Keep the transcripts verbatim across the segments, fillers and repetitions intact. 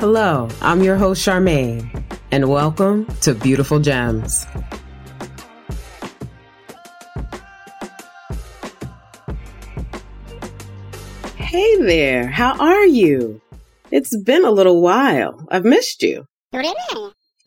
Hello, I'm your host Charmaine, and welcome to Beautiful Gems. Hey there, how are you? It's been a little while. I've missed you.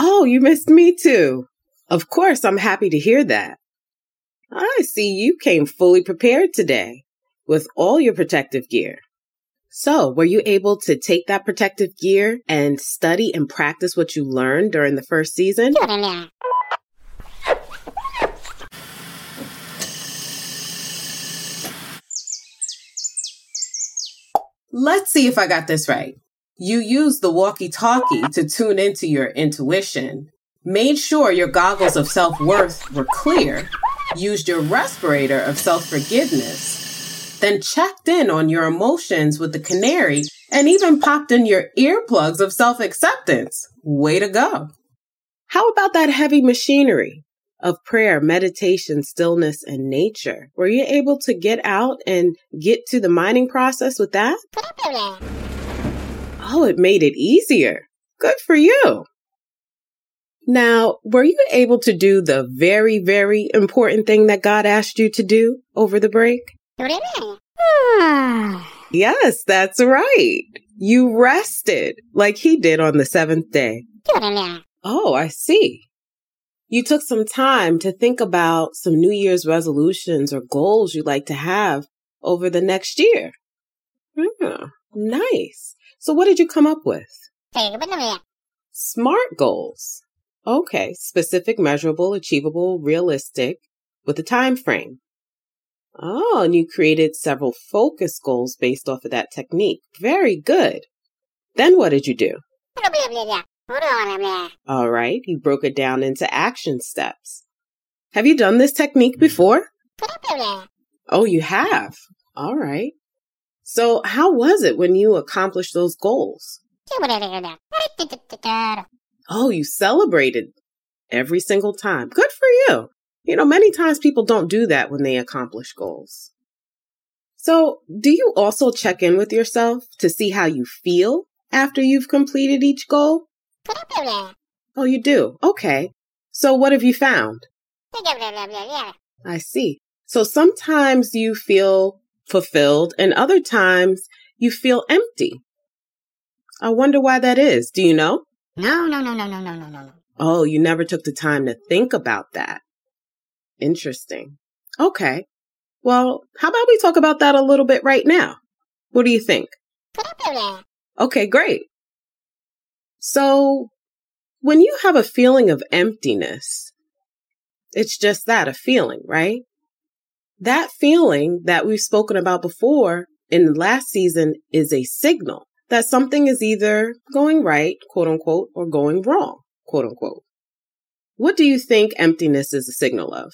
Oh, you missed me too. Of course, I'm happy to hear that. I see you came fully prepared today with all your protective gear. So, were you able to take that protective gear and study and practice what you learned during the first season? Let's see if I got this right. You used the walkie-talkie to tune into your intuition, made sure your goggles of self-worth were clear, used your respirator of self-forgiveness, then checked in on your emotions with the canary and even popped in your earplugs of self-acceptance. Way to go. How about that heavy machinery of prayer, meditation, stillness, and nature? Were you able to get out and get to the mining process with that? Oh, it made it easier. Good for you. Now, were you able to do the very, very important thing that God asked you to do over the break? Yes, that's right. You rested like he did on the seventh day. Oh, I see. You took some time to think about some New Year's resolutions or goals you'd like to have over the next year. Hmm, nice. So what did you come up with? SMART goals. Okay, specific, measurable, achievable, realistic, with a time frame. Oh, and you created several focus goals based off of that technique. Very good. Then what did you do? All right, you broke it down into action steps. Have you done this technique before? Oh, you have. All right. So how was it when you accomplished those goals? Oh, you celebrated every single time. Good for you. You know, many times people don't do that when they accomplish goals. So, do you also check in with yourself to see how you feel after you've completed each goal? Oh, you do? Okay. So, what have you found? I see. So, sometimes you feel fulfilled and other times you feel empty. I wonder why that is. Do you know? No, no, no, no, no, no, no, no. Oh, you never took the time to think about that. Interesting. Okay. Well, how about we talk about that a little bit right now? What do you think? Okay, great. So, when you have a feeling of emptiness, it's just that, a feeling, right? That feeling that we've spoken about before in the last season is a signal that something is either going right, quote unquote, or going wrong, quote unquote. What do you think emptiness is a signal of?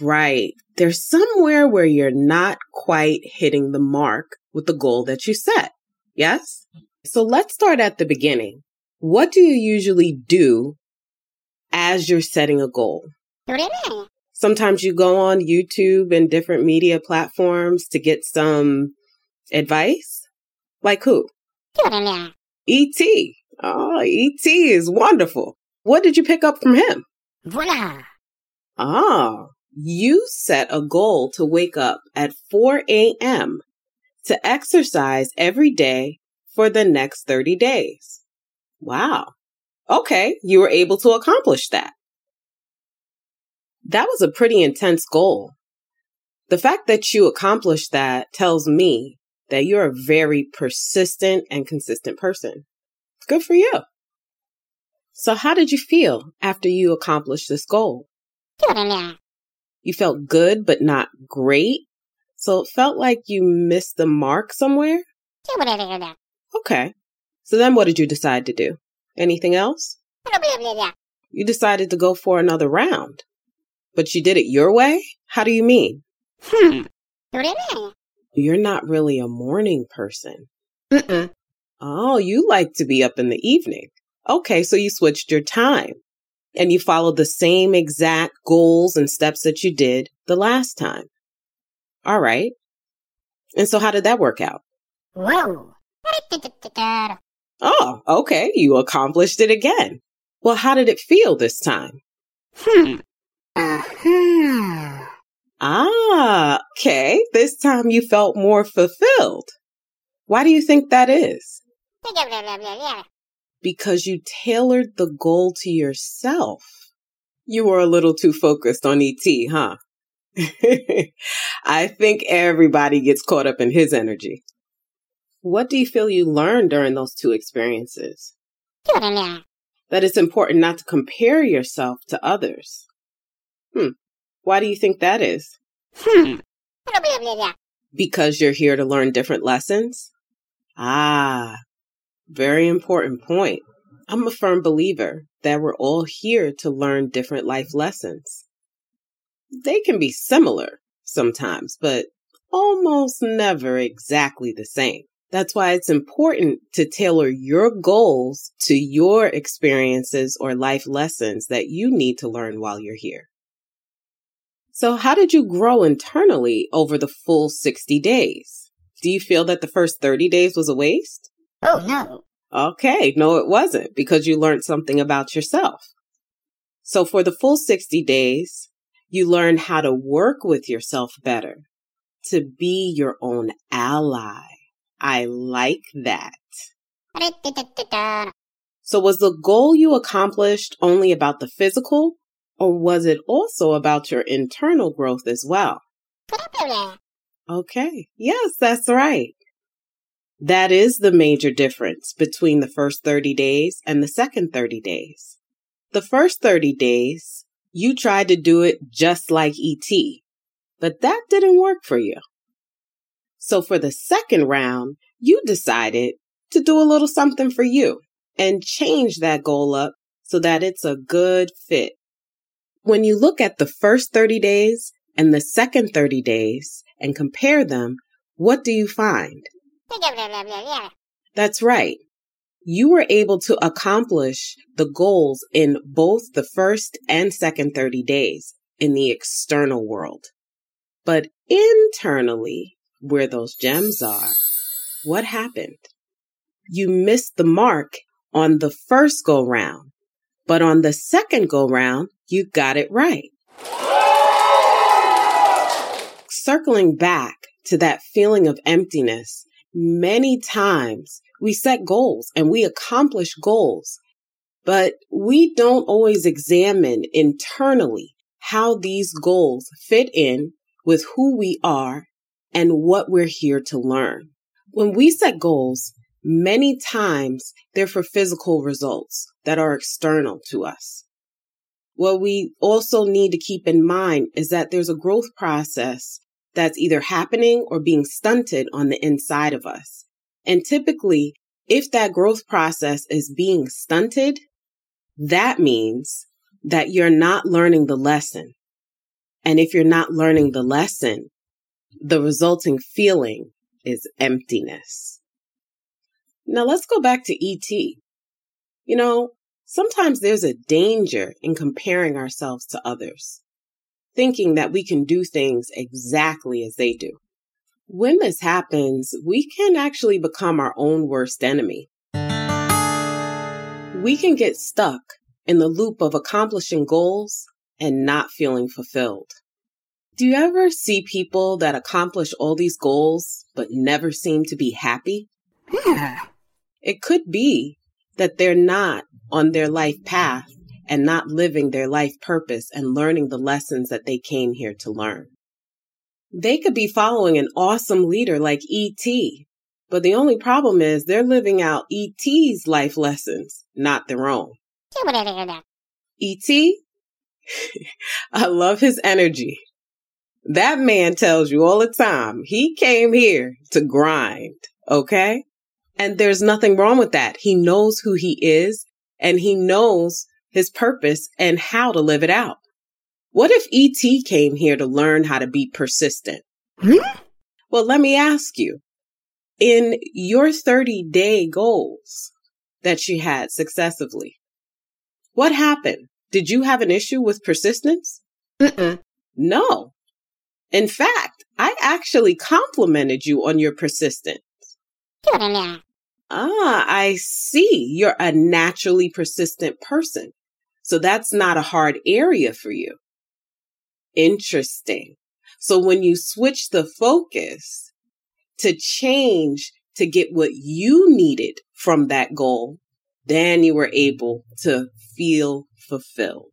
Right. There's somewhere where you're not quite hitting the mark with the goal that you set. Yes? So let's start at the beginning. What do you usually do as you're setting a goal? Sometimes you go on YouTube and different media platforms to get some advice. Like who? E T. Oh, E T is wonderful. What did you pick up from him? Voila! Ah, you set a goal to wake up at four a.m. to exercise every day for the next thirty days. Wow. Okay, you were able to accomplish that. That was a pretty intense goal. The fact that you accomplished that tells me that you're a very persistent and consistent person. Good for you. So how did you feel after you accomplished this goal? You felt good, but not great. So it felt like you missed the mark somewhere. Okay. So then what did you decide to do? Anything else? You decided to go for another round, but you did it your way? How do you mean? Hmm. You're not really a morning person. Mm-mm. Oh, you like to be up in the evening. Okay, so you switched your time and you followed the same exact goals and steps that you did the last time. All right. And so how did that work out? Whoa. Oh, okay. You accomplished it again. Well, how did it feel this time? Hmm. Uh-huh. Ah, okay. This time you felt more fulfilled. Why do you think that is? Because you tailored the goal to yourself. You were a little too focused on E T, huh? I think everybody gets caught up in his energy. What do you feel you learned during those two experiences? That it's important not to compare yourself to others. Hmm. Why do you think that is? Hmm. Because you're here to learn different lessons? Ah, very important point. I'm a firm believer that we're all here to learn different life lessons. They can be similar sometimes, but almost never exactly the same. That's why it's important to tailor your goals to your experiences or life lessons that you need to learn while you're here. So how did you grow internally over the full sixty days? Do you feel that the first thirty days was a waste? Oh, no. Okay, no, it wasn't, because you learned something about yourself. So for the full sixty days, you learned how to work with yourself better, to be your own ally. I like that. So was the goal you accomplished only about the physical, or was it also about your internal growth as well? Okay, yes, that's right. That is the major difference between the first thirty days and the second thirty days. The first thirty days, you tried to do it just like E T, but that didn't work for you. So for the second round, you decided to do a little something for you and change that goal up so that it's a good fit. When you look at the first thirty days and the second thirty days and compare them, what do you find? That's right. You were able to accomplish the goals in both the first and second thirty days in the external world. But internally, where those gems are, what happened? You missed the mark on the first go-round, but on the second go-round, you got it right. Circling back to that feeling of emptiness, many times we set goals and we accomplish goals, but we don't always examine internally how these goals fit in with who we are and what we're here to learn. When we set goals, many times they're for physical results that are external to us. What we also need to keep in mind is that there's a growth process that's either happening or being stunted on the inside of us. And typically, if that growth process is being stunted, that means that you're not learning the lesson. And if you're not learning the lesson, the resulting feeling is emptiness. Now let's go back to E T. You know, sometimes there's a danger in comparing ourselves to others, thinking that we can do things exactly as they do. When this happens, we can actually become our own worst enemy. We can get stuck in the loop of accomplishing goals and not feeling fulfilled. Do you ever see people that accomplish all these goals but never seem to be happy? Yeah. It could be that they're not on their life path and not living their life purpose and learning the lessons that they came here to learn. They could be following an awesome leader like E T, but the only problem is they're living out E T's life lessons, not their own. E T? I love his energy. That man tells you all the time, he came here to grind, okay? And there's nothing wrong with that. He knows who he is and he knows his purpose and how to live it out. What if E T came here to learn how to be persistent? Hmm? Well, let me ask you, in your thirty-day goals that you had successively, what happened? Did you have an issue with persistence? Mm-mm. No. In fact, I actually complimented you on your persistence. ah, I see. You're a naturally persistent person. So that's not a hard area for you. Interesting. So when you switch the focus to change to get what you needed from that goal, then you were able to feel fulfilled.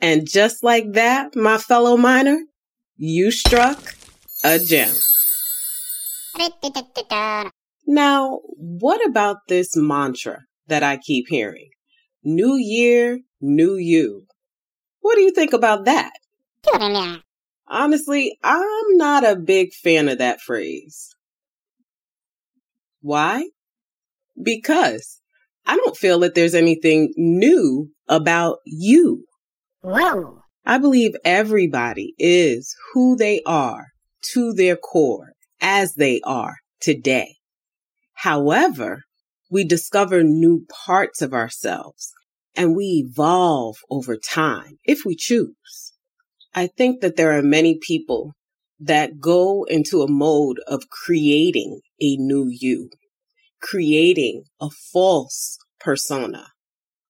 And just like that, my fellow miner, you struck a gem. Now, what about this mantra that I keep hearing? New year, new you. What do you think about that? Honestly, I'm not a big fan of that phrase. Why? Because I don't feel that there's anything new about you. Whoa. I believe everybody is who they are to their core as they are today. However, we discover new parts of ourselves and we evolve over time if we choose. I think that there are many people that go into a mode of creating a new you, creating a false persona,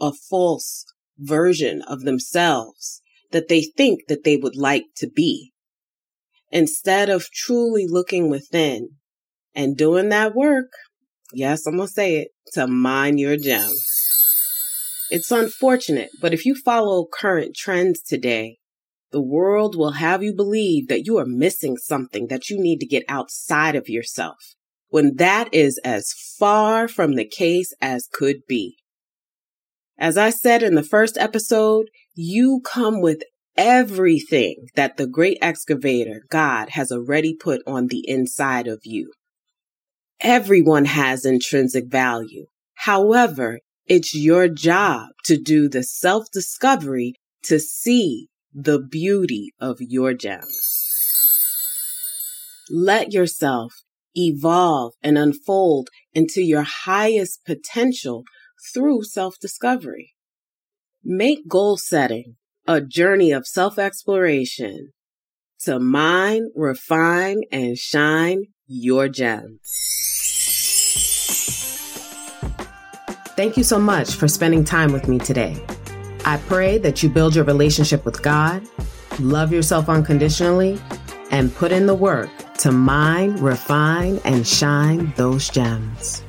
a false version of themselves that they think that they would like to be, instead of truly looking within and doing that work. Yes, I'm going to say it, to mine your gems. It's unfortunate, but if you follow current trends today, the world will have you believe that you are missing something, that you need to get outside of yourself, when that is as far from the case as could be. As I said in the first episode, you come with everything that the great excavator, God, has already put on the inside of you. Everyone has intrinsic value. However, it's your job to do the self-discovery to see the beauty of your gems. Let yourself evolve and unfold into your highest potential through self-discovery. Make goal setting a journey of self-exploration to mine, refine, and shine your gems. Thank you so much for spending time with me today. I pray that you build your relationship with God, love yourself unconditionally, and put in the work to mine, refine, and shine those gems.